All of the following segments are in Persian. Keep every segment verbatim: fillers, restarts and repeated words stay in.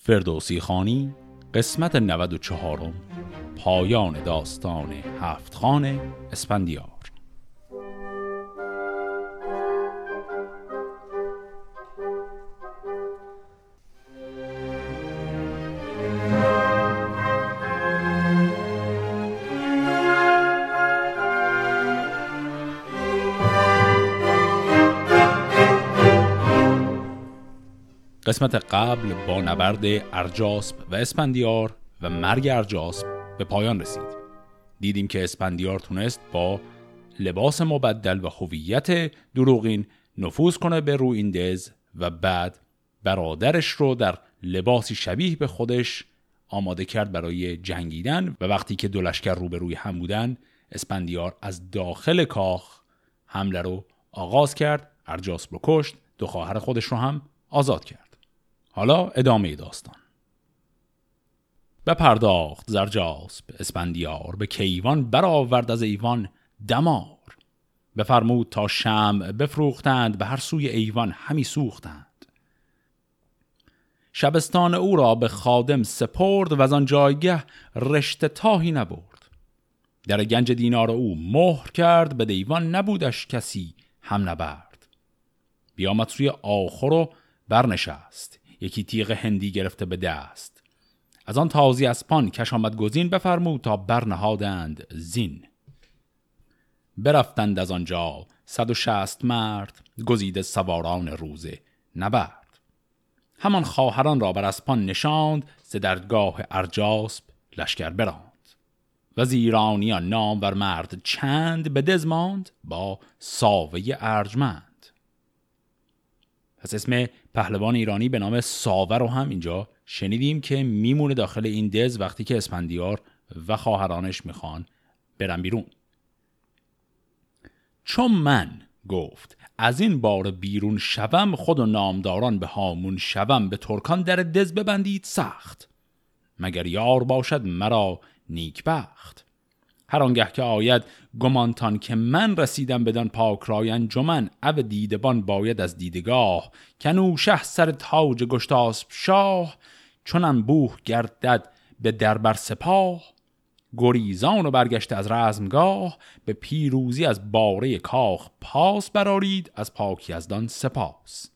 فردوسی خانی قسمت نود و چهارم، پایان داستان هفت خان اسپندیار. قسمت قبل با نبرد ارجاسپ و اسپندیار و مرگ ارجاسپ به پایان رسید. دیدیم که اسپندیار تونست با لباس مبدل و هویت دروغین نفوذ کنه به روییندژ و بعد برادرش رو در لباسی شبیه به خودش آماده کرد برای جنگیدن و وقتی که دو لشکر روبروی هم بودن، اسپندیار از داخل کاخ حمله رو آغاز کرد، ارجاسپ رو کشت، دو خواهر خودش رو هم آزاد کرد. حالا ادامه داستان. به پرداخت زرجاسپ اسپندیار، به کیوان برآورد از ایوان دمار. بفرمود تا شمع بفروختند، به هر سوی ایوان همی سوختند. شبستان او را به خادم سپرد، و از آن جایگه رشته تاهی نبرد. در گنج دینار او مهر کرد، به دیوان نبودش کسی هم نبرد. بیامد سوی آخر و برنشست، یکی تیغ هندی گرفته به دست. از آن تازی اسپان کش آمد گزین، بفرمود تا برنهادند زین. برفتند از آنجا صد و شصت مرد، گزیده سواران روزه نبرد. همان خواهران را بر اسپان نشاند، ز درگاه ارجاسپ لشکر براند. وزیرانیان نامور مرد چند، به دز ماند با ساوه ارجمند. از اسم پهلوان ایرانی به نام ساور رو هم اینجا شنیدیم که میمونه داخل این دز وقتی که اسپندیار و خواهرانش میخوان برن بیرون. چون من گفت از این بار بیرون شوم، خود و نامداران به هامون شوم، به ترکان در دز ببندید سخت، مگر یار باشد مرا نیک بخت. هر آنگه که آید گمانتان که من، رسیدم بدان پاک رای انجمن. او دیدبان باید از دیدگاه، کنوشه سر تاج گشتاسپ شاه. چون انبوه گردد به دربر سپاه، گریزان و برگشته از رزمگاه. به پیروزی از باره کاخ پاس، برارید از پاکی از دان سپاس.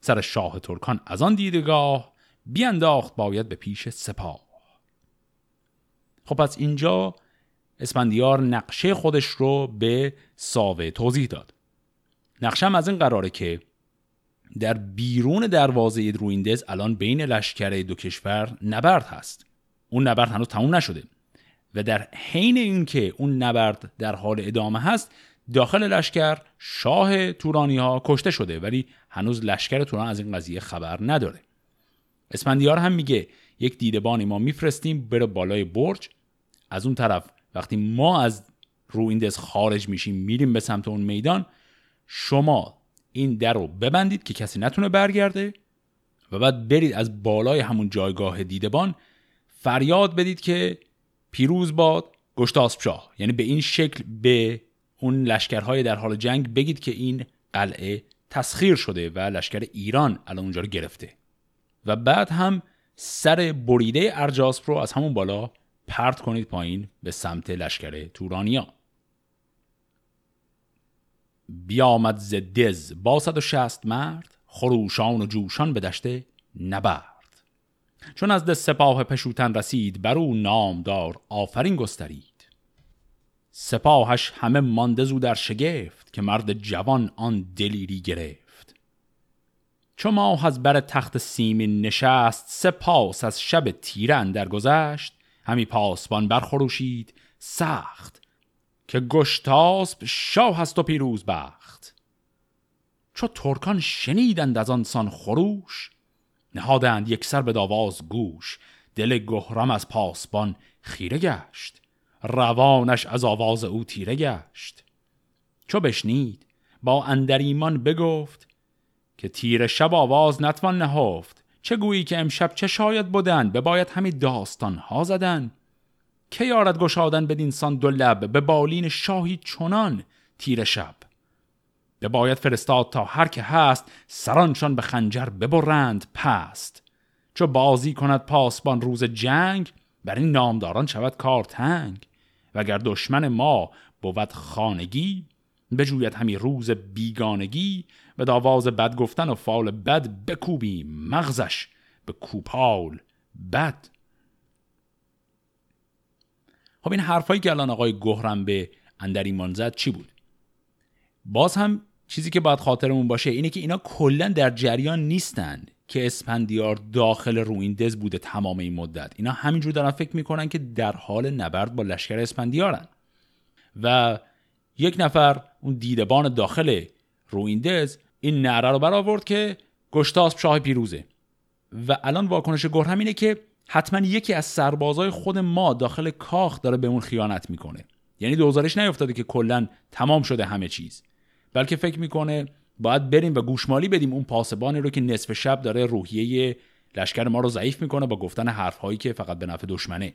سر شاه ترکان از آن دیدگاه، بینداخت باید به پیش سپاه. خب پس اینجا اسپندیار نقشه خودش رو به ساوه توضیح داد. نقشه‌م از این قراره که در بیرون دروازه روییندژ الان بین لشکر دو کشور نبرد هست. اون نبرد هنوز تموم نشده و در حین این که اون نبرد در حال ادامه هست، داخل لشکر شاه تورانی‌ها کشته شده، ولی هنوز لشکر توران از این قضیه خبر نداره. اسپندیار هم میگه یک دیدبانی ما میفرستیم بره بالای برج. از اون طرف وقتی ما از روییندژ خارج میشیم میریم به سمت اون میدان، شما این در رو ببندید که کسی نتونه برگرده و بعد برید از بالای همون جایگاه دیدبان فریاد بدید که پیروز باد گشتاسپ شاه. یعنی به این شکل به اون لشکرهای در حال جنگ بگید که این قلعه تسخیر شده و لشکر ایران الان اونجا رو گرفته. و بعد هم سر بریده ارجاسپ رو از همون بالا پرت کنید پایین به سمت لشکر تورانیا. بیامد ز دز با صد و شصت مرد، خروشان و جوشان به دشت نبرد. چون از دز سپاه پشوتن رسید، بر او نامدار آفرین گسترید. سپاهش همه مانده زو در شگفت، که مرد جوان آن دلیری گرفت. چون ماه از بر تخت سیمین نشست، سپاس از شب تیره اندر گذشت. همی پاسبان برخروشید سخت، که گشتاسپ شاه هست و پیروز بخت. چو ترکان شنیدند از آن سان خروش، نهادند یک سر به داواز گوش. دل گهرم از پاسبان خیره گشت، روانش از آواز او تیره گشت. چو بشنید با اندریمان بگفت، که تیره شب آواز نتوان نهفت. چه گویی که امشب چه شاید بودن، بباید همی داستان ها زدن. که یارد گشادن بدین سان دو لب، به بالین شاهی چنان تیر شب. بباید فرستاد تا هر که هست، سرانشان به خنجر ببرند پست. چو بازی کند پاسبان روز جنگ، بر این نامداران شود کار تنگ. وگر دشمن ما بود خانگی، بجوید همی روز بیگانگی. به داواز بد گفتن و فال بد، بکوبی مغزش به کوپال بد. خب این حرفایی که الان آقای گهرم به اندریمان زد چی بود؟ باز هم چیزی که باید خاطرمون باشه اینه که اینا کلا در جریان نیستند که اسپندیار داخل روییندژ بوده تمام این مدت. اینا همینجور دارن فکر میکنن که در حال نبرد با لشکر اسپندیارن و یک نفر اون دیدبان داخل روییندژ این نعره رو برآورد که گشتاسپ شاه پیروزه. و الان واکنش گهرم اینه که حتما یکی از سربازای خود ما داخل کاخ داره به اون خیانت میکنه. یعنی دوزارش نیفتاده که کلا تمام شده همه چیز، بلکه فکر میکنه باید بریم و گوشمالی بدیم اون پاسبانی رو که نصف شب داره روحیه لشکر ما رو ضعیف میکنه با گفتن حرفهایی که فقط به نفع دشمنه.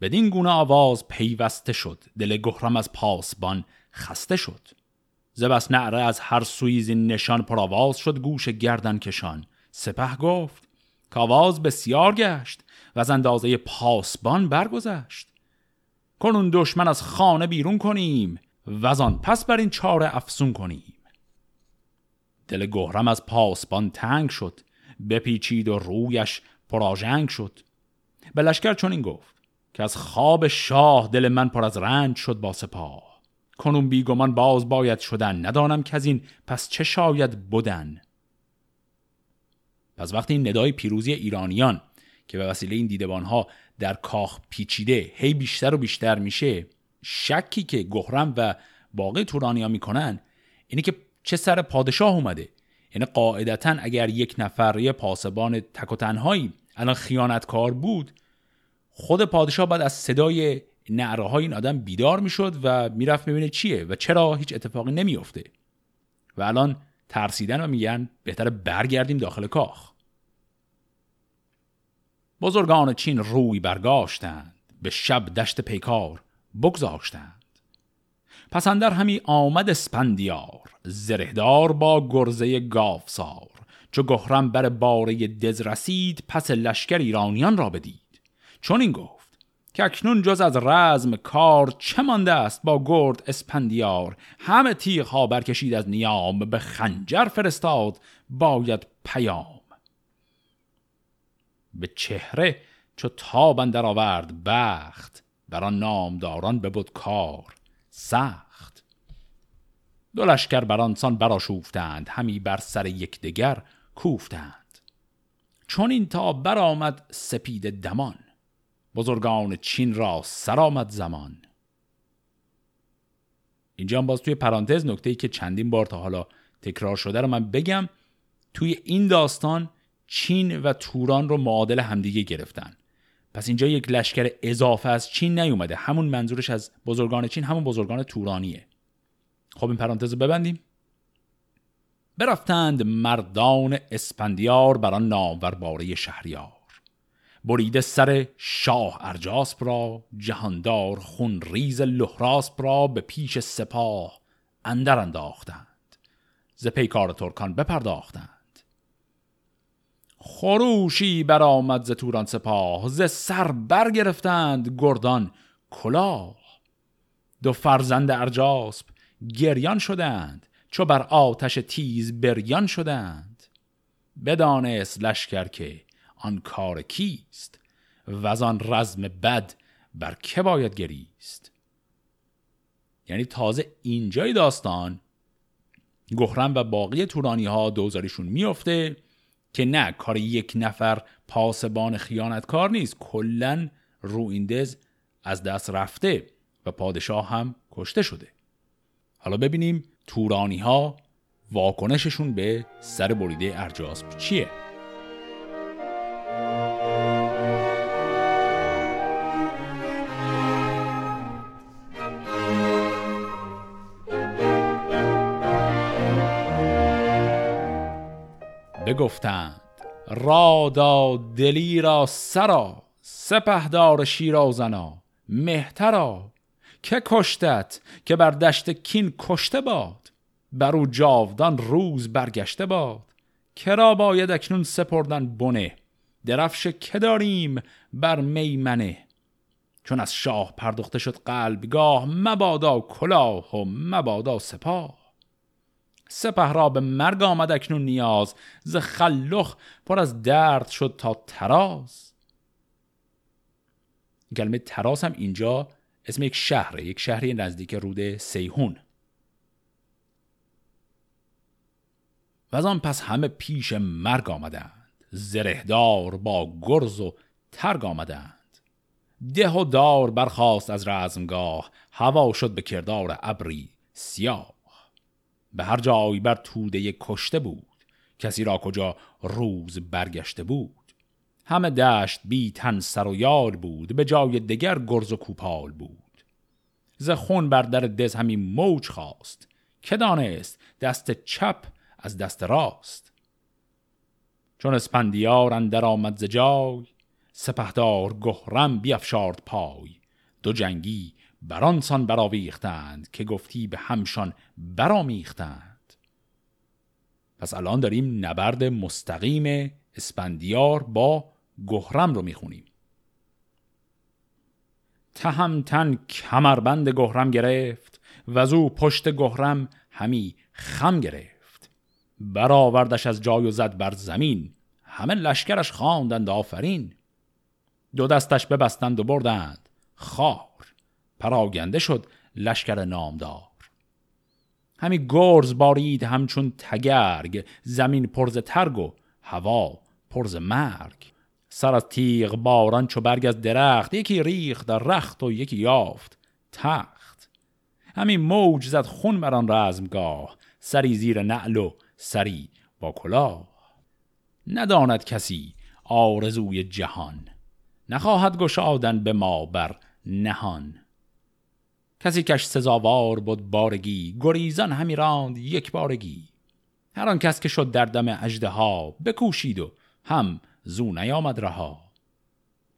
بدین گونه آواز پیوسته شد، دل گهرم از پاسبان خسته شد. ز بس نعره از هر سوی زین نشان، پرآواز شد گوش گردن کشان. سپه گفت که آواز بسیار گشت، و از اندازه پاسبان برگذشت. کنون دشمن از خانه بیرون کنیم، وزان پس بر این چاره افسون کنیم. دل گهرم از پاسبان تنگ شد، بپیچید و رویش پراژنگ شد. به لشکر چنین گفت که از خواب شاه، دل من پر از رنج شد با سپاه. کنون بیگمان باز باید شدن، ندانم که از این پس چه شاید بودن. پس وقتی این ندای پیروزی ایرانیان که به وسیله این دیدبانها در کاخ پیچیده هی بیشتر و بیشتر میشه، شکی که گهرم و باقی تورانیا میکنن اینه که چه سر پادشاه اومده. یعنی قاعدتاً اگر یک نفر یه پاسبان تک و تنهایی الان خیانتکار بود، خود پادشاه بعد از صدای نعره های این آدم بیدار میشد و میرفت میبینه چیه و چرا هیچ اتفاقی نمیفته. و الان ترسیدن و میگن بهتره برگردیم داخل کاخ. بزرگان چین روی برگاشتند، به شب دشت پیکار بگذاشتند. پس اندر همی آمد اسپندیار، زرهدار با گرزه گافسار. چو گهرم بر باره دز رسید، پس لشکر ایرانیان را بدید. چون این گفت که اکنون جز از رزم کار، چه مانده است با گرد اسپندیار. همه تیغ ها برکشید از نیام، به خنجر فرستاد باید پیام. به چهره چو تاب اندر آورد بخت، بران نامداران ببود کار سخت. دو لشکر برانسان برآشوفتند، همی بر سر یکدیگر کوفتند. چون این تا برآمد سپید دمان، بزرگان چین را سر آمد زمان. اینجا هم باز توی پرانتز نکته‌ای که چندین بار تا حالا تکرار شده رو من بگم. توی این داستان چین و توران رو معادل همدیگه گرفتن، پس اینجا یک لشکر اضافه از چین نیومده. همون منظورش از بزرگان چین همون بزرگان تورانیه. خب این پرانتز رو ببندیم. برفتند مردان اسپندیار، بران نامور باره شهریار. بریده سر شاه ارجاسپ را، جهاندار خون ریز لهراسپ را. به پیش سپاه اندر انداختند، ز پیکار ترکان بپرداختند. خروشی برآمد ز توران سپاه، ز سر برگرفتند گردان کلاه. دو فرزند ارجاسپ گریان شدند، چو بر آتش تیز بریان شدند. بدانست لشکر که آن کار کیست، وزان رزم بد بر که باید گریست. یعنی تازه اینجای داستان گهرم و باقی تورانی ها دوزاریشون میفته که نه، کار یک نفر پاسبان خیانتکار نیست، کلن روییندژ از دست رفته و پادشاه هم کشته شده. حالا ببینیم تورانی ها واکنششون به سر بریده ارجاسپ چیه؟ گفتند رادا دلی را سرا، سپهدار شیرازنا مهترا. که کشتت که بر دشت کین کشته باد، برو جاودان روز برگشته باد. کرا باید اکنون سپردن بنه، درفش که داریم بر میمنه. چون از شاه پرداخته شد قلبگاه، مبادا کلاه و مبادا سپاه. سپه را به مرگ آمد اکنون نیاز، ز خلخ پر از درد شد تا تراز. کلمه تراز هم اینجا اسم یک شهره، یک شهری نزدیک رود سیهون. و از آن پس همه پیش مرگ آمدند، زرهدار با گرز و ترگ آمدند. ده و دار برخاست از رزمگاه، هوا شد به کردار ابری سیاه. به هر جای بر توده کشته بود، کسی را کجا روز برگشته بود. همه دشت بی تن سر و یال بود، به جای دگر گرز و کوپال بود. ز خون بر در دز همی موج خواست، که دانست دست چپ از دست راست. چون اسپندیار اندر آمد ز جای، سپهدار گهرم بیفشارد پای. دو جنگی برانسان براویختند، که گفتی به همشان برامیختند. پس الان داریم نبرد مستقیم اسپندیار با گهرم رو میخونیم. تهمتن کمربند گهرم گرفت، وزو پشت گهرم همی خم گرفت. برآوردش از جای و زد بر زمین، همه لشکرش خواندند آفرین. دو دستش ببستند و بردند خار، پراگنده شد لشکر نامدار. همی گرز بارید همچون تگرگ، زمین پرز ترگ و هوا پرز مرگ. سر از تیغ باران چو برگ از درخت، یکی ریخت رخت و یکی یافت تخت. همی موج زد خون بران رزمگاه، سری زیر نعل و سری با کلاه. نداند کسی آرزوی جهان، نخواهد گشادن به ما بر نهان. کسی کش سزاوار بود بارگی، گریزان همی راند یک بارگی. هر آن کس که شد در دم اژدها، بکوشید و هم زو نیامد رها.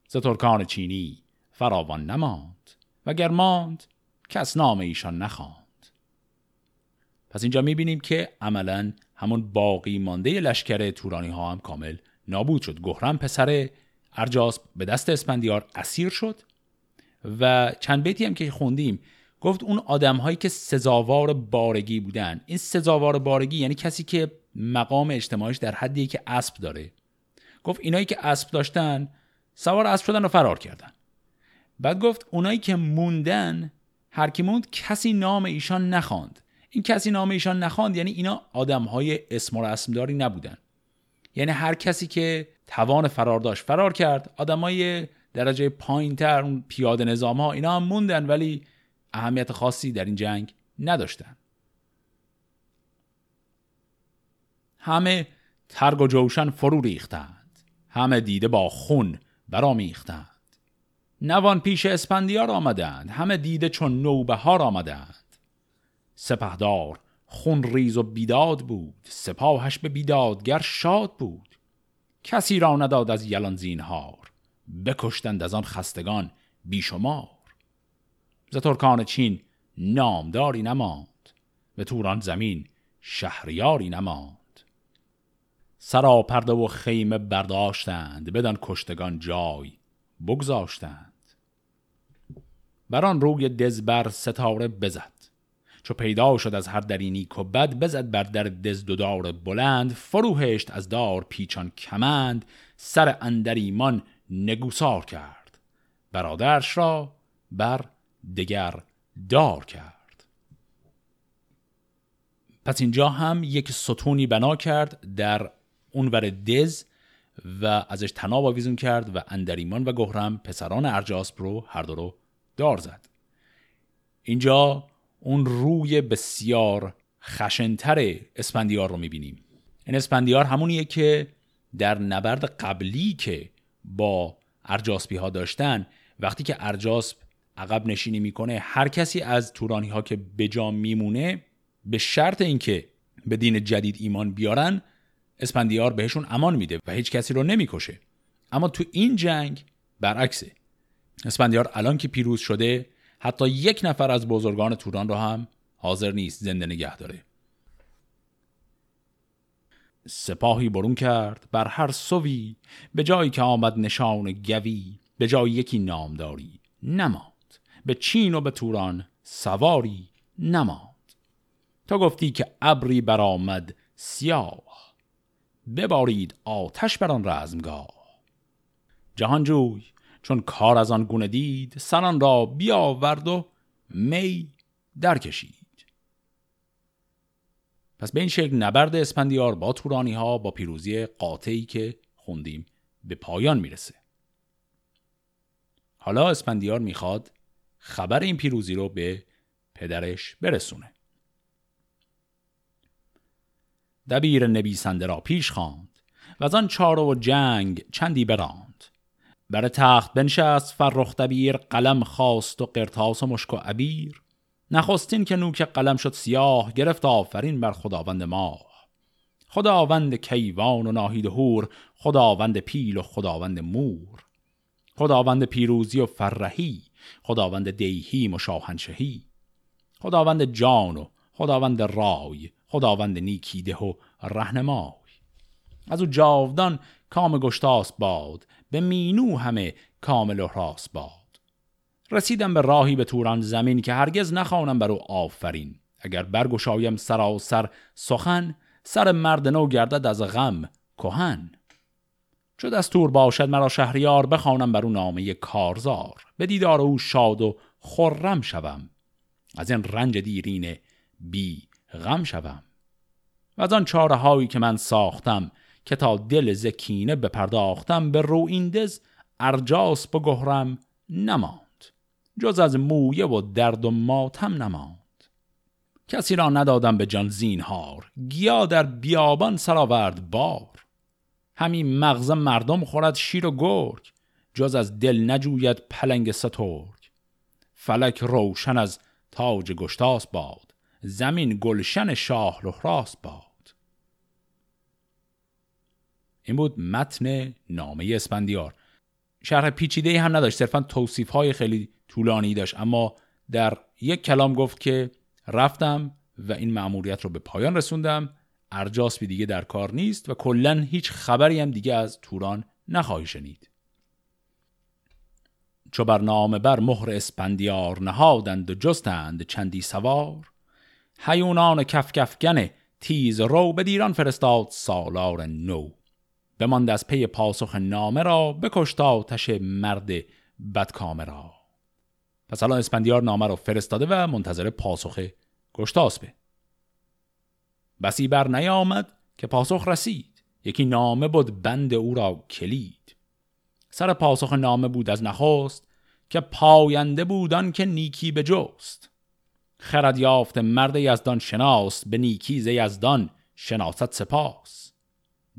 ز ترکان چینی فراوان نماند، وگر ماند کس نام ایشان نخواند. پس اینجا میبینیم که عملاً همون باقی مانده لشکر تورانی ها هم کامل نابود شد. گهرم پسر ارجاسپ به دست اسپندیار اسیر شد و چند بیتی هم که خوندیم گفت اون آدم هایی که سزاوار بارگی بودن. این سزاوار بارگی یعنی کسی که مقام اجتماعیش در حدیه که اسب داره. گفت اینایی که اسب داشتن سوار اسب شدن و فرار کردن. بعد گفت اونایی که موندن، هر کی موند کسی نام ایشان نخواند. این کسی نام ایشان نخواند یعنی اینا آدم های اسم و رسمداری نبودن. یعنی هر کسی که توان فرار داشت فرار کرد. آدمای درجه پایین‌تر، اون پیاده نظام‌ها، اینا هم موندن ولی اهمیت خاصی در این جنگ نداشتن. همه ترگ و جوشن فرو ریختند، همه دیده با خون برامیختند. نوان پیش اسپندیار آمدند، همه دیده چون نوبهار آمدند. سپهدار خون ریز و بیداد بود، سپاهش به بیدادگر شاد بود. کسی را نداد از یلان زینهار، بکشتند از آن خستگان بیشمار. ز ترکان چین نامداری نماند، به توران زمین شهریاری نماند. سرا پرده و خیمه برداشتند، بدان کشتگان جای بگذاشتند. بران روی دزبر ستاره بزد، چو پیدا شد از هر درینی که بد. بزد بر در دز دو دار بلند، فروهشت از دار پیچان کمند. سر اندریمان نگوسار کرد، برادرش را بر دگر دار کرد. پس اینجا هم یک ستونی بنا کرد در اونور دز و ازش طناب آویزون کرد و اندریمان و گهرم پسران ارجاسپ رو هر دو رو دار زد. اینجا اون روی بسیار خشنتر اسپندیار رو میبینیم. این اسپندیار همونیه که در نبرد قبلی که با ارجاسپی ها داشتن، وقتی که ارجاسپ عقب نشینی میکنه، هر کسی از تورانی ها که به جا میمونه به شرط اینکه به دین جدید ایمان بیارن، اسپندیار بهشون امان میده و هیچ کسی رو نمیکشه. اما تو این جنگ برعکسه. اسپندیار الان که پیروز شده، حتی یک نفر از بزرگان توران را هم حاضر نیست زنده نگه داره. سپاهی برون کرد بر هر سوی، به جایی که آمد نشان گوی، به جای یکی نامداری نماند، به چین و به توران سواری نماند. تا گفتی که ابری برآمد سیاه، ببارید آتش بر آن رزمگاه. جهانجوی چون کار از آن گونه دید، سران را بیاورد و می در کشید. پس به این شکل نبرد اسپندیار با تورانی ها با پیروزی قاطعی که خوندیم به پایان میرسه. حالا اسپندیار میخواد خبر این پیروزی رو به پدرش برسونه. دبیر نویسنده را پیش خواند و از آن چاره و جنگ چندی براند. بر تخت بنشست فرخ دبیر، قلم خواست و قرطاس و مشک و عبیر. نخستین که نوک قلم شد سیاه، گرفت آفرین بر خداوند ماه. خداوند کیوان و ناهید و هور، خداوند پیل و خداوند مور، خداوند پیروزی و فرهی، خداوند دیهیم و شاهنشهی، خداوند جان و خداوند رای، خداوند نیکیده و رهنمای. از او جاودان کام گشتاسپ باد، به مینو همه کامل و راست باد. رسیدم به راهی به توران زمین، که هرگز نخوانم بر او آفرین. اگر برگشایم سراسر سخن، سر مرد نو گردد از غم کهن. چو دستور باشد مرا شهریار، بخوانم بر او نامه کارزار. به دیدار او شاد و خرم شوم، از این رنج دیرین بی غم شوم. و از آن چاره هایی که من ساختم، که تا دل ز کینه بپرداختم، به روییندژ ارجاسپ و گهرم نما، جز از مویه و درد و ماتم نماند. کسی را ندادم به جان زینهار، گیا در بیابان سراورد بار. همین مغز مردم خورد شیر و گرگ، جز از دل نجوید پلنگ سترگ. فلک روشن از تاج گشتاسپ باد، زمین گلشن شاه لهراس باد. این بود متن نامه اسپندیار. شرح پیچیده‌ای هم نداشت، صرفا توصیف‌های خیلی طولانی داشت، اما در یک کلام گفت که رفتم و این مأموریت رو به پایان رسوندم، ارجاسپ دیگه در کار نیست و کلاً هیچ خبری هم دیگه از توران نخواهی شنید. چو بر نامه بر مهر اسپندیار، نهادند و جستند چندی سوار. هیونان کف کفگن تیز رو، به دیران فرستاد سالار نو. بماند از پی پاسخ نامه را، بکشت آتش مرد بدکامه را. پس الان اسپندیار نامه رو فرستاده و منتظر پاسخ گشتاسپه. بسی بر نیامد که پاسخ رسید، یکی نامه بود بند او را کلید. سر پاسخ نامه بود از نخست، که پاینده بودن که نیکی به جوست. خرد یافت مرد یزدان شناس، به نیکی ز یزدان شناست سپاس.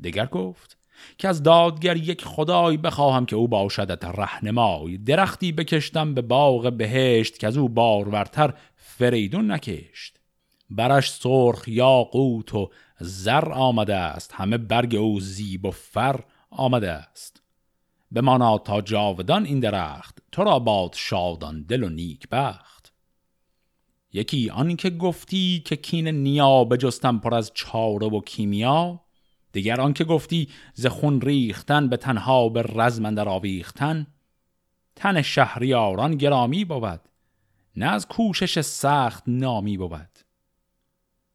دگر گفت که از دادگر یک خدای، بخواهم که او باشدت رهنمای. درختی بکشتم به باغ بهشت، که از او بارورتر فریدون نکشت. برش سرخ یاقوت و زر آمده است، همه برگ او زیب و فر آمده است. بمانا تا جاودان این درخت، تو را باد شادان دل و نیک بخت. یکی آن که گفتی که کین نیا، بجستم پر از چاره و کیمیا. دیگر آن که گفتی ز خون ریختن، به تنها به رزم اندر آویختن. تن شهریاران گرامی بود، نه از کوشش سخت نامی بود.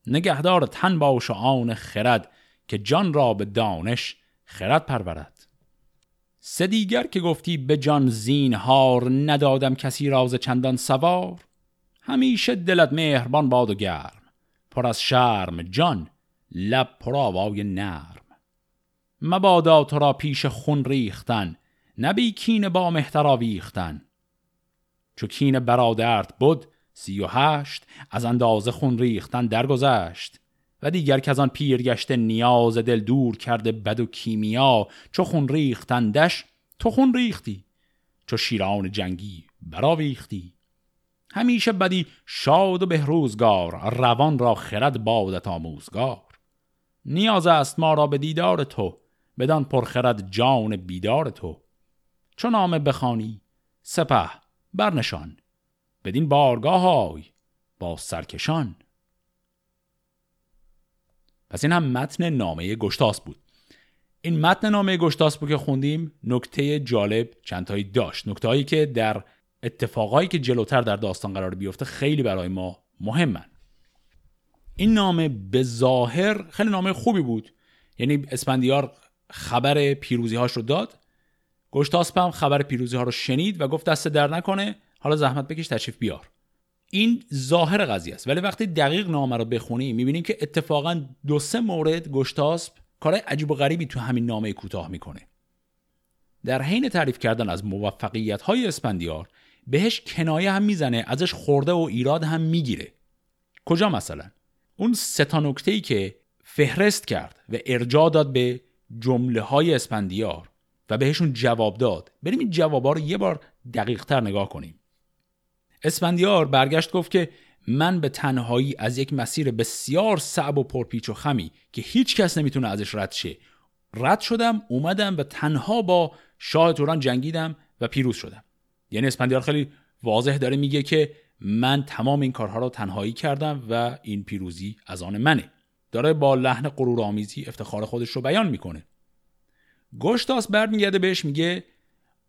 نگهدار تن باش و آن خرد، که جان را به دانش خرد پرورد. سه دیگر که گفتی به جان زینهار، ندادم کسی را ز چندان سوار. همیشه دلت مهربان باد و گرم، پر از شرم جان لب پراوای نرم. مبادا تو را پیش خون ریختن، نبی کین با مهتراویختن. چو کین برادرت بود سی و هشت، از اندازه خون ریختن درگذشت. و دیگر که از آن پیر گشته نیاز، دل دور کرده بد و کیمیا. چو خون ریختندش تو خون ریختی، چو شیران جنگی براویختی. همیشه بدی شاد و بهروزگار، روان را خرد بادت آموزگار. نیاز است ما را به دیدار تو، بدان پرخرد جان بیدار تو. چون نامه بخوانی سپه برنشان، بدین بارگاه های با سرکشان. پس این هم متن نامه گشتاسپ بود. این متن نامه گشتاسپ که خوندیم نکته جالب چندتایی داشت، نکتهایی که در اتفاقایی که جلوتر در داستان قرار بیفته خیلی برای ما مهمن. این نامه به ظاهر خیلی نامه خوبی بود، یعنی اسپندیار خبر پیروزی‌هاش رو داد، گشتاسپ هم خبر پیروزی‌ها رو شنید و گفت دست در نکنه، حالا زحمت بکش تشریف بیار. این ظاهر قضیه است، ولی وقتی دقیق نامه رو بخونیم می‌بینیم که اتفاقاً دو سه مورد گشتاسپ کار عجیب و غریبی تو همین نامه کوتاه می‌کنه. در حین تعریف کردن از موفقیت‌های اسپندیار بهش کنایه هم میزنه، ازش خورده و ایراد هم میگیره. کجا مثلا؟ اون سه تا نکته‌ای که فهرست کرد و ارجاع داد به جمله‌های اسپندیار و بهشون جواب داد. بریم این جواب‌ها رو یه بار دقیق‌تر نگاه کنیم. اسپندیار برگشت گفت که من به تنهایی از یک مسیر بسیار صعب و پرپیچ و خمی که هیچ کس نمیتونه ازش رد شه رد شدم، اومدم و تنها با شاه توران جنگیدم و پیروز شدم. یعنی اسپندیار خیلی واضح داره میگه که من تمام این کارها رو تنهایی کردم و این پیروزی از آن منه. داره با لحن غرورآمیزی افتخار خودش رو بیان میکنه. گشتاسپ برمیگرده بهش میگه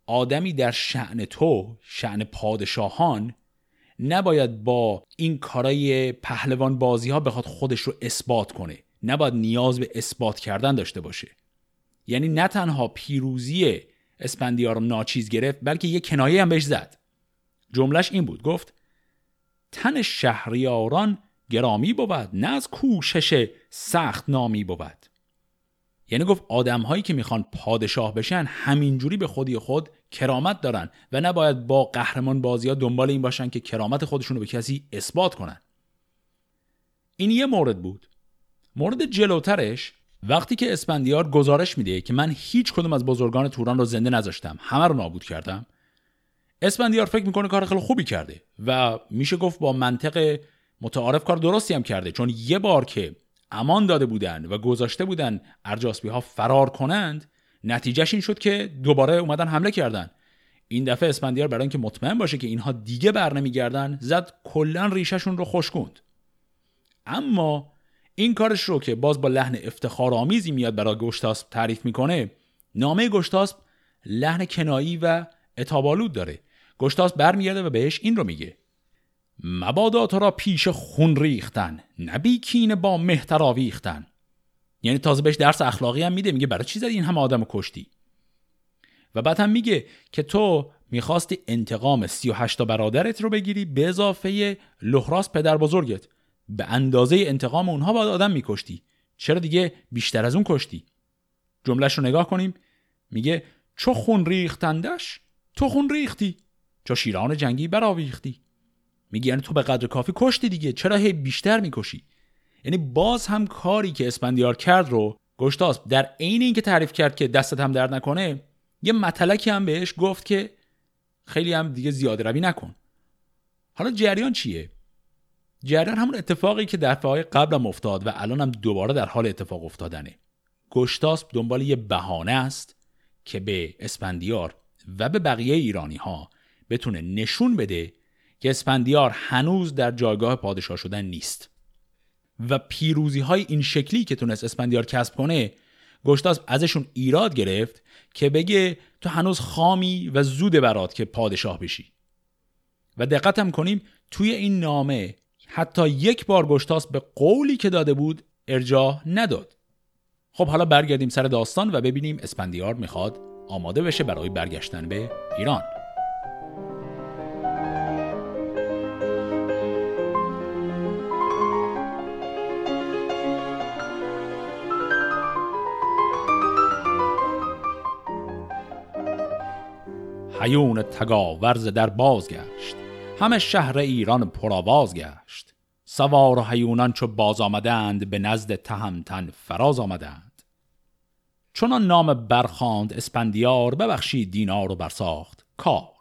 آدمی در شأن تو، شأن پادشاهان، نباید با این کارای پهلوان بازی ها بخواد خودش رو اثبات کنه، نباید نیاز به اثبات کردن داشته باشه. یعنی نه تنها پیروزی اسپندیار ناچیز گرفت بلکه یه کنایه هم بهش زد. جملهش این بود، گفت تن شهریاران گرامی بود، نه از کوشش سخت نامی بود. یعنی گفت آدم‌هایی که میخوان پادشاه بشن همینجوری به خودی خود کرامت دارن و نباید با قهرمان بازی‌ها دنبال این باشن که کرامت خودشونو به کسی اثبات کنن. این یه مورد بود. مورد جلوترش وقتی که اسپندیار گزارش میده که من هیچ کدوم از بزرگان توران رو زنده نذاشتم، همه رو نابود کردم، اسپندیار فکر میکنه کار خیلی خوبی کرده و میشه گفت با منطق متعارف کار درستی هم کرده، چون یه بار که امان داده بودن و گذاشته بودن ارجاسپی ها فرار کنند، نتیجهش این شد که دوباره اومدن حمله کردن. این دفعه اسپندیار برای اینکه مطمئن باشه که اینها دیگه برنمیگردن زد کلا ریشهشون رو خشکوند. اما این کارش رو که باز با لحن افتخارآمیزی میاد برای گشتاسپ تعریف میکنه، نامه گشتاسپ لحن کنایی و عتاب‌آلود داره. گشتاسپ برمیگرده و بهش این رو میگه، مبادا تو را پیش خون ریختن، نبی کین با مهتراویختن. یعنی تازه بهش درس اخلاقی هم میده، میگه برای چی زدی این همه آدمو کشتی؟ و بعد هم میگه که تو میخواستی انتقام سی و هشتا برادرت رو بگیری به اضافه لحراس پدر بزرگت، به اندازه انتقام اونها باید آدم میکشتی، چرا دیگه بیشتر از اون کشتی؟ جملهش رو نگاه کنیم، میگه چو خون ریختندش تو خون ریختی، چو شیران جنگی براویختی. میگه یعنی تو به قدر کافی کشتی دیگه، چرا هی بیشتر میکشی؟ یعنی باز هم کاری که اسپندیار کرد رو گشتاسپ در عین اینکه تعریف کرد که دستت هم درد نکنه، یه متلکی هم بهش گفت که خیلی هم دیگه زیاده روی نکن. حالا جریان چیه؟ جریان همون اتفاقی که دفعه‌های قبلم افتاد و الان هم دوباره در حال اتفاق افتادنه. گشتاسپ دنبال یه بهانه است که به اسپندیار و به بقیه ایرانی‌ها بتونه نشون بده که اسپندیار هنوز در جایگاه پادشاه شدن نیست و پیروزی‌های این شکلی که تونست اسپندیار کسب کنه، گشتاسپ ازشون ایراد گرفت که بگه تو هنوز خامی و زود برات که پادشاه بشی. و دقت هم کنیم توی این نامه حتی یک بار گشتاسپ به قولی که داده بود ارجاع نداد. خب حالا برگردیم سر داستان و ببینیم اسپندیار میخواد آماده بشه برای برگشتن به ایران. هیون تگاور ز در بازگشت، همه شهر ایران پرآواز گشت. سوار و هیونان چو باز آمدند، به نزد تهمتن فراز آمدند. چون نام برخاند اسپندیار، ببخشید دینار و برساخت کار.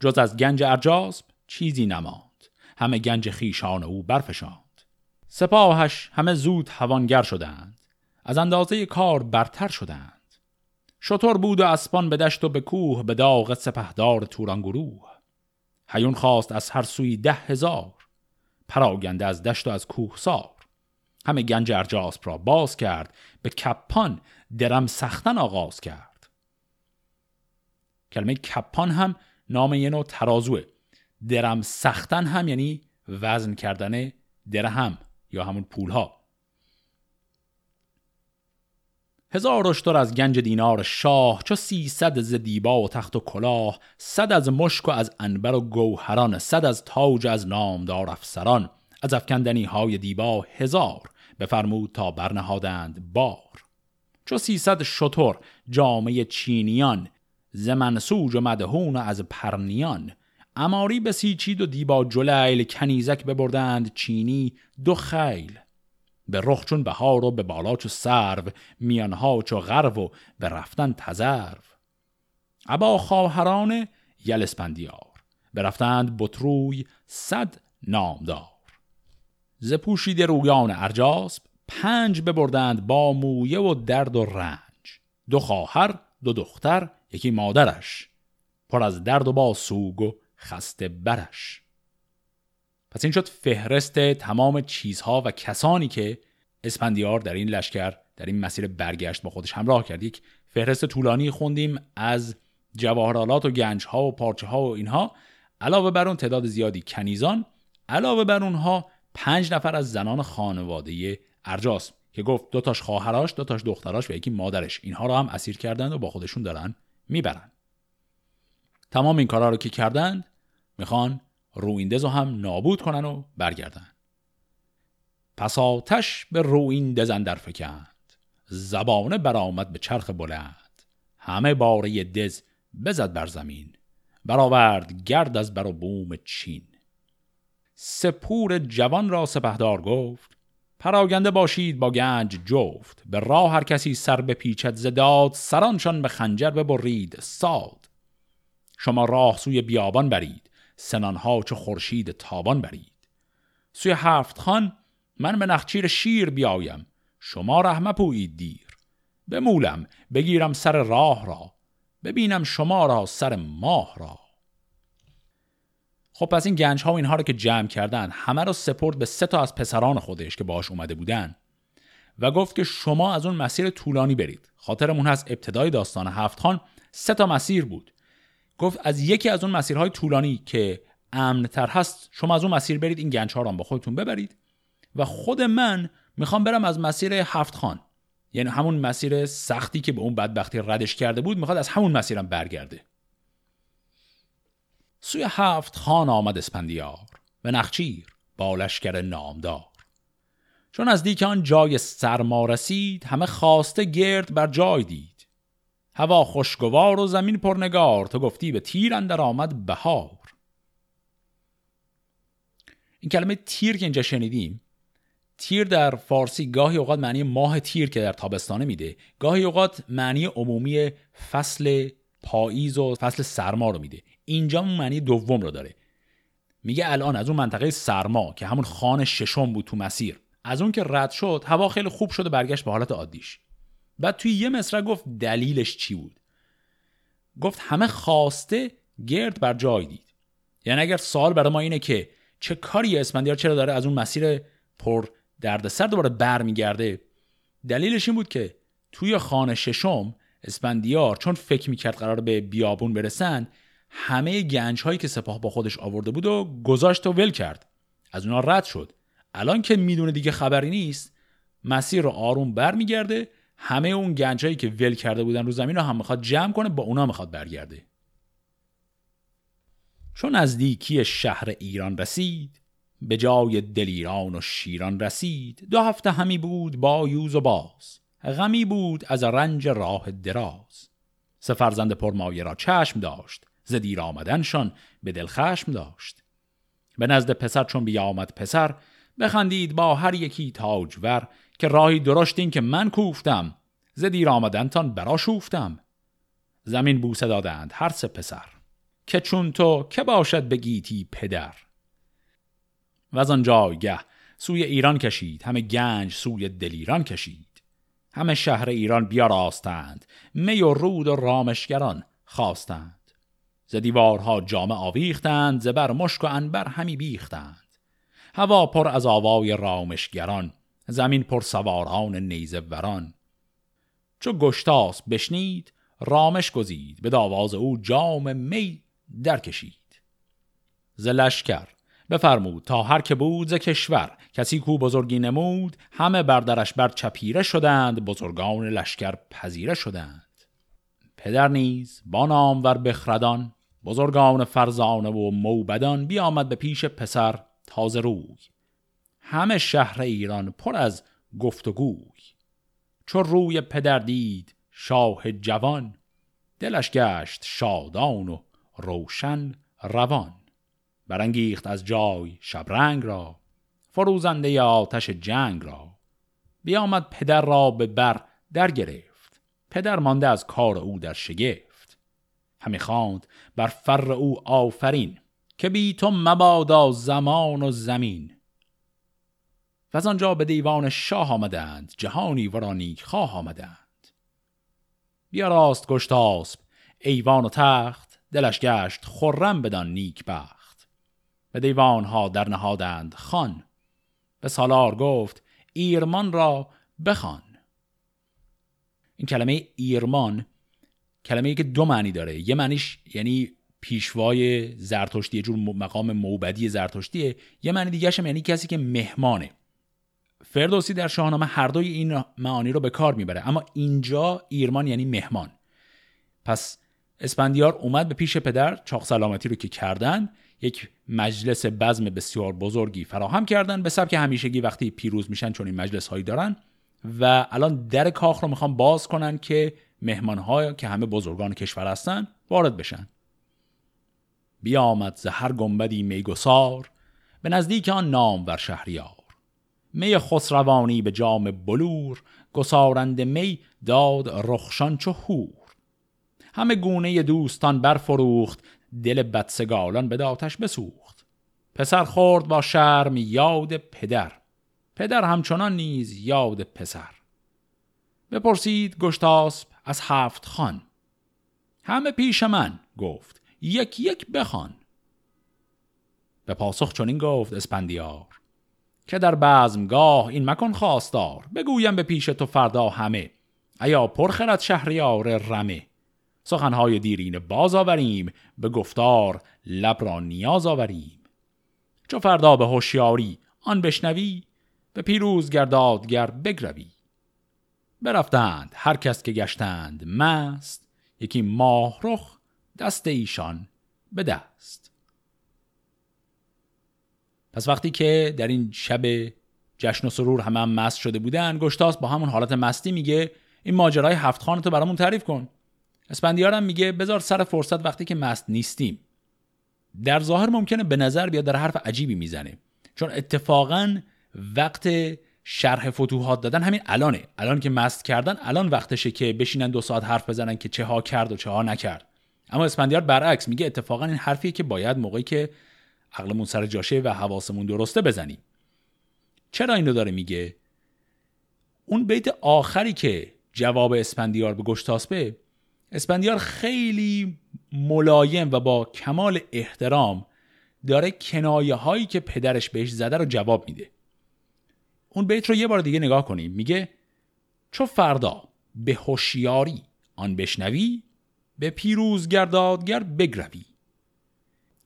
جز از گنج ارجاسپ چیزی نماند، همه گنج خیشان او برفشاند. سپاهش همه زود هوانگر شدند، از اندازه کار برتر شدند. شتر بود و اسپان به دشت و به کوه، به داغ سپهدار توران گروه. هیون خواست از هر سوی ده هزار، پراگنده از دشت و از کوه سار. همه گنج ارجاسپ را باز کرد، به کپان درم سختن آغاز کرد. کلمه کپان هم نام یه نوع ترازوه. درم سختن هم یعنی وزن کردن درهم یا همون پولها. هزار اشتر از گنج دینار شاه، چو سیصد ز دیبا و تخت و کلاه، صد از مشک و از عنبر و گوهران، صد از تاج از نامدار افسران، از افکندنی های دیبا هزار، بفرمود تا برنهادند بار. چو سیصد شتر جامعه چینیان، ز منسوج و مدهون از پرنیان، اماری بسیچید و دیبا جلیل، کنیزک ببردند چینی دو خیل، به رخ چون بهار و به بالا چو سرو، میانها چو غرو و به رفتن تزرو، ابا خواهران یل اسپندیار، برفتند بطروی صد نامدار، ز پوشیده رویان ارجاسپ، پنج ببردند با مویه و درد و رنج، دو خواهر دو دختر یکی مادرش، پر از درد و با سوگ و خسته برش. پس این شد فهرست تمام چیزها و کسانی که اسپندیار در این لشکر در این مسیر برگشت با خودش همراه کرد. یک فهرست طولانی خوندیم از جواهرالات و گنجها و پارچه‌ها و اینها، علاوه بر اون تعداد زیادی کنیزان، علاوه بر اونها پنج نفر از زنان خانواده ارجاسپ که گفت دو تاش خواهرش، دو تاش دختراش و یکی مادرش، اینها رو هم اسیر کردند و با خودشون دارن میبرن. تمام این کارا رو که کردند، میخوان روییندژ رو هم نابود کنن و برگردن. پس آتش به روییندژ اندر فکند، زبانه برآمد به چرخ بلند، همه باره دز بزد بر زمین، برآورد گرد از بر و بوم چین. سپور جوان را سپهدار گفت، پراگنده باشید با گنج جفت، به راه هر کسی سر به پیچت زداد، سرانشان به خنجر ببرید ساد، شما راه سوی بیابان برید، سنانها چو خورشید تابان برید، سوی هفت خان من به نخچیر شیر بیایم، شما رحمه پویید دیر، بمولم بگیرم سر راه را، ببینم شما را سر ماه را. خب پس این گنج ها و اینها رو که جمع کردن، همه رو سپرد به سه تا از پسران خودش که باهاش اومده بودن و گفت که شما از اون مسیر طولانی برید. خاطرمون هست ابتدای داستان هفت خان سه تا مسیر بود. گفت از یکی از اون مسیرهای طولانی که امن تر هست شما از اون مسیر برید، این گنج ها رو هم با خودتون ببرید، و خود من میخوام برم از مسیر هفت خان، یعنی همون مسیر سختی که به اون بدبختی ردش کرده بود، میخواد از همون مسیرم برگرده. سوی هفت خان آمد اسپندیار، به نخچیر با لشکر نامدار، چون از دیکان جای سرما رسید، همه خواسته گرد بر جای دید، هوا خوشگوار و زمین پرنگار، تو گفتی به تیر اندر آمد بهار. این کلمه تیر که اینجا شنیدیم، تیر در فارسی گاهی اوقات معنی ماه تیر که در تابستانه میده، گاهی اوقات معنی عمومی فصل پاییز و فصل سرما رو میده. اینجا معنی دوم رو داره. میگه الان از اون منطقه سرما که همون خان ششم بود تو مسیر، از اون که رد شد هوا خیلی خوب شد و برگشت به حالت عادیش. بعد توی یه مصرع گفت دلیلش چی بود. گفت همه خواسته گرد بر جای دید. یعنی اگر سوال برای ما اینه که چه کاری اسپندیار چرا داره از اون مسیر پر دردسر دوباره برمیگرده، دلیلش این بود که توی خان ششم اسپندیار چون فکر میکرد قرار به بیابون برسن، همه گنج هایی که سپاه با خودش آورده بود و گذاشت و ول کرد، از اونا رد شد. الان که میدونه دیگه خبری نیست، مسیر رو آروم برمیگرده، همه اون گنج هایی که ول کرده بودن رو زمین رو هم میخواد جمع کنه، با اونا میخواد برگرده. چون نزدیکی شهر ایران رسید، به جای دلیران و شیران رسید، دو هفته همی بود با یوز و باز، غمی بود از رنج راه دراز، سه فرزند پرمایه را چشم داشت، ز دیر آمدنشان به دل خشم داشت، به نزد پسر چون بیامد پسر، بخندید با هر یکی تاجور، که راهی درشت این که من کوفتم، ز دیر آمدنتان برا شوفتم، زمین بوسه دادند هر سه پسر، که چون تو که باشد به گیتی پدر. و از آن جایگه سوی ایران کشید، همه گنج سوی دلیران کشید، همه شهر ایران بیاراستند، می و رود و رامشگران خواستند، ز دیوارها جامه آویختند، زبر مشک و عنبر همی بیختند، هوا پر از آوای رامشگران، زمین پر سواران نیزه وران. چو گشتاسپ بشنید رامش گزید، به داواز او جام می در کشید. ز لشکر بفرمود تا هر که بود ز کشور، کسی کو بزرگی نمود همه بر درش بر چپیره شدند. بزرگان لشکر پذیره شدند، پدر نیز با نامور بخردان، بزرگان فرزانه و موبدان. بیامد به پیش پسر تازه روی، همه شهر ایران پر از گفتگوی. چو روی پدر دید شاه جوان، دلش گشت شادان و روشن روان. برانگیخت از جای شبرنگ را، فروزنده آتش جنگ را. بیامد پدر را به بر در گرفت، پدر مانده از کار او در شگفت. همی خواند بر فر او آفرین، که بی تو مبادا زمان و زمین. و از آنجا به دیوان شاه آمدند، جهانی ورانی خواه آمدند. بیا راست گشتاسپ ایوان و تخت، دلش گشت خرم بدان نیک بخت. به دیوانها در نهادند خان، به سالار گفت ایرمان را بخوان. این کلمه ایرمان کلمه‌ای که دو معنی داره. یه معنیش یعنی پیشوای زرتشتی، جور مقام موبدی زرتشتیه. یه معنی دیگه‌ش یعنی کسی که مهمانه. فردوسی در شاهنامه هر دوی این معانی رو به کار میبره، اما اینجا ایرمان یعنی مهمان. پس اسپندیار اومد به پیش پدر، چاق سلامتی رو که کردن، یک مجلس بزم بسیار بزرگی فراهم کردن، به سبک همیشگی وقتی پیروز میشن چون این مجلس هایی دارن. و الان در کاخ رو میخوان باز کنن که مهمان ها که همه بزرگان کشور هستن وارد بشن. بیامد ز هر گنبدی میگسار، به نزدیک آن نامور شهریار. می خسروانی به جام بلور، گسارنده می داد رخشان چو هور. همه گونه دوستان برفروخت، دل بدسگالان به داتش بسوخت. پسر خورد با شرم یاد پدر، پدر همچنان نیز یاد پسر. بپرسید گشتاسپ از هفت خان، همه پیش من گفت یک یک بخوان. به پاسخ چنین گفت اسپندیار، که در بزمگاه این مکن خواستار. بگویم به پیش تو فردا همه، ایا پرخرد شهریار رمه. سخنهای دیرین باز آوریم، به گفتار لب را نیاز آوریم. چو فردا به هوشیاری آن بشنوی، به پیروز گردادگر بگروی. برفتند هر کس که گشتند مست، یکی ماه رخ دست ایشان به دست. پس وقتی که در این شب جشن و سرور همه هم مست شده بودن، گشتاسپ با همون حالت مستی میگه این ماجرای هفت خان تو برامون تعریف کن. اسپندیار هم میگه بذار سر فرصت وقتی که مست نیستیم. در ظاهر ممکنه به نظر بیاد در حرف عجیبی میزنه، چون اتفاقا وقت شرح فتوحات دادن همین الانه. الان که مست کردن، الان وقتشه که بشینن دو ساعت حرف بزنن که چه ها کرد و چه ها نکرد. اما اسپندیار برعکس میگه اتفاقا این حرفیه که باید موقعی که عقلمون سر جاشه و حواسمون درسته بزنیم. چرا اینو داره میگه؟ اون بیت آخری که جواب اسپندیار به گشتاسپ، اسپندیار خیلی ملایم و با کمال احترام داره کنایه هایی که پدرش بهش زده رو جواب میده. اون بیت رو یه بار دیگه نگاه کنیم. میگه چو فردا به هوشیاری آن بشنوی، به پیروز گردادگر بگروی.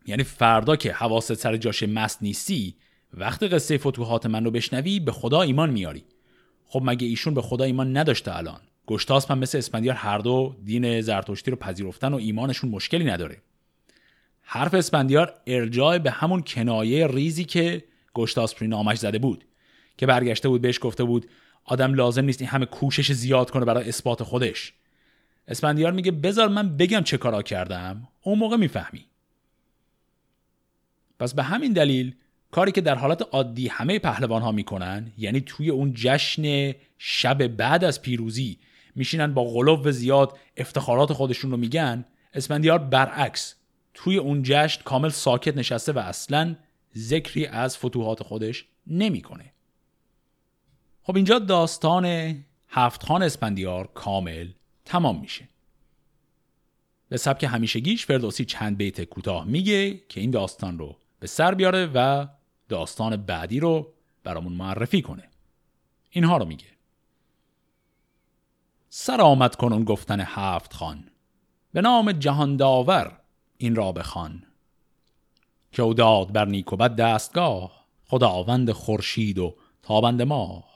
یعنی فردا که حواست سر جاش مست نیستی، وقت قصه فتوحات من رو بشنوی، به خدا ایمان میاری. خب مگه ایشون به خدا ایمان نداشته؟ الان گشتاسپ هم مثل اسپندیار هر دو دین زرتشتی رو پذیرفتن و ایمانشون مشکلی نداره. حرف اسپندیار ارجاع به همون کنایه ریزی که گشتاسپ رو نامش زده بود، که برگشته بود بهش گفته بود آدم لازم نیست این همه کوشش زیاد کنه برای اثبات خودش. اسپندیار میگه بذار من بگم چه کارا کردم، اون موقع میفهمی. پس به همین دلیل کاری که در حالت عادی همه پهلوان ها میکنن، یعنی توی اون جشن شب بعد از پیروزی میشینن با غلو زیاد افتخارات خودشون رو میگن، اسپندیار برعکس توی اون جشن کامل ساکت نشسته و اصلا ذکری از فتوحات خودش نمیکنه. خب اینجا داستان هفت خان اسپندیار کامل تمام میشه. به سبک همیشگیش فردوسی چند بیت کوتاه میگه که این داستان رو به سر بیاره و داستان بعدی رو برامون معرفی کنه. اینها رو میگه. سر آمد کنون گفتن هفت خان، به نام جهان داور این را بخوان. که او داد بر نیک و بد دستگاه، خداوند خورشید و تابند ماه.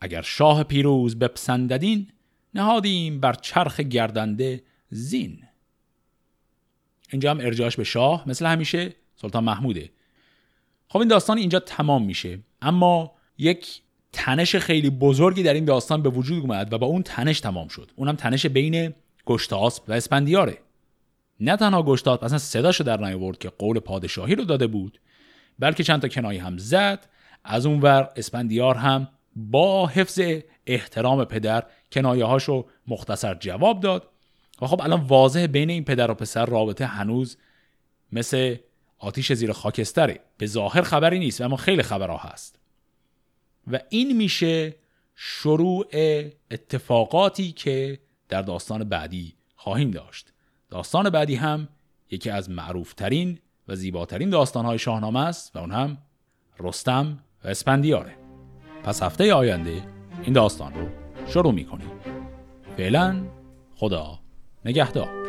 اگر شاه پیروز بپسنددین، نهادیم بر چرخ گردنده زین. اینجا هم ارجاعش به شاه مثل همیشه سلطان محموده. خب این داستان اینجا تمام میشه، اما یک تنش خیلی بزرگی در این داستان به وجود اومد و با اون تنش تمام شد. اونم تنش بین گشتاسپ و اسپندیاره. نه تنها گشتاسپ اصلا صداشو در نیاورد که قول پادشاهی رو داده بود، بلکه چند تا کنایه هم زد. از اون ور اسپندیار هم با حفظ احترام پدر کنایه هاشو مختصر جواب داد و خب الان واضح بین این پدر و پسر رابطه هنوز مثل آتیش زیر خاکستره. به ظاهر خبری نیست اما خیلی خبرها هست و این میشه شروع اتفاقاتی که در داستان بعدی خواهیم داشت. داستان بعدی هم یکی از معروفترین و زیباترین داستانهای شاهنامه است و اون هم رستم و اسپندیاره. پس هفته آینده این داستان رو شروع میکنیم. فعلا خدا نگهدار.